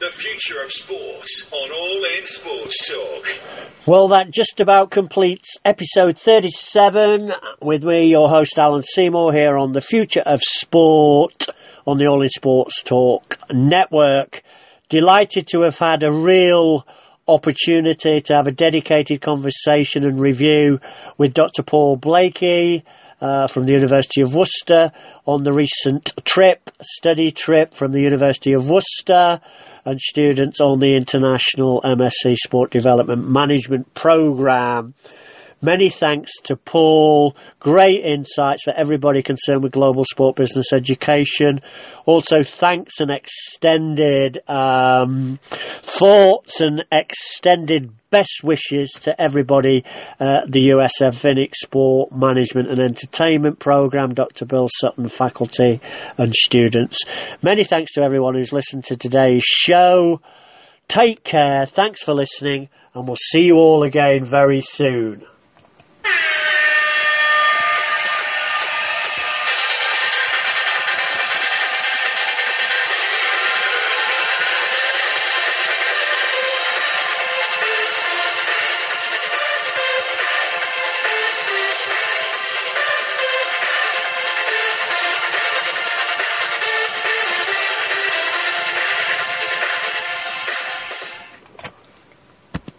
The future of sports on All In Sports Talk. Well, that just about completes episode 37 with me, your host Alan Seymour, here on the future of sport on the All In Sports Talk network. Delighted to have had a real opportunity to have a dedicated conversation and review with Dr. Paul Blakey from the University of Worcester on the recent study trip from the University of Worcester and students on the International MSc Sport Development Management Programme. Many thanks to Paul. Great insights for everybody concerned with global sport business education. Also, thanks and extended thoughts and extended best wishes to everybody at the USF Finnick Sport Management and Entertainment Programme, Dr. Bill Sutton, faculty and students. Many thanks to everyone who's listened to today's show. Take care. Thanks for listening, and we'll see you all again very soon.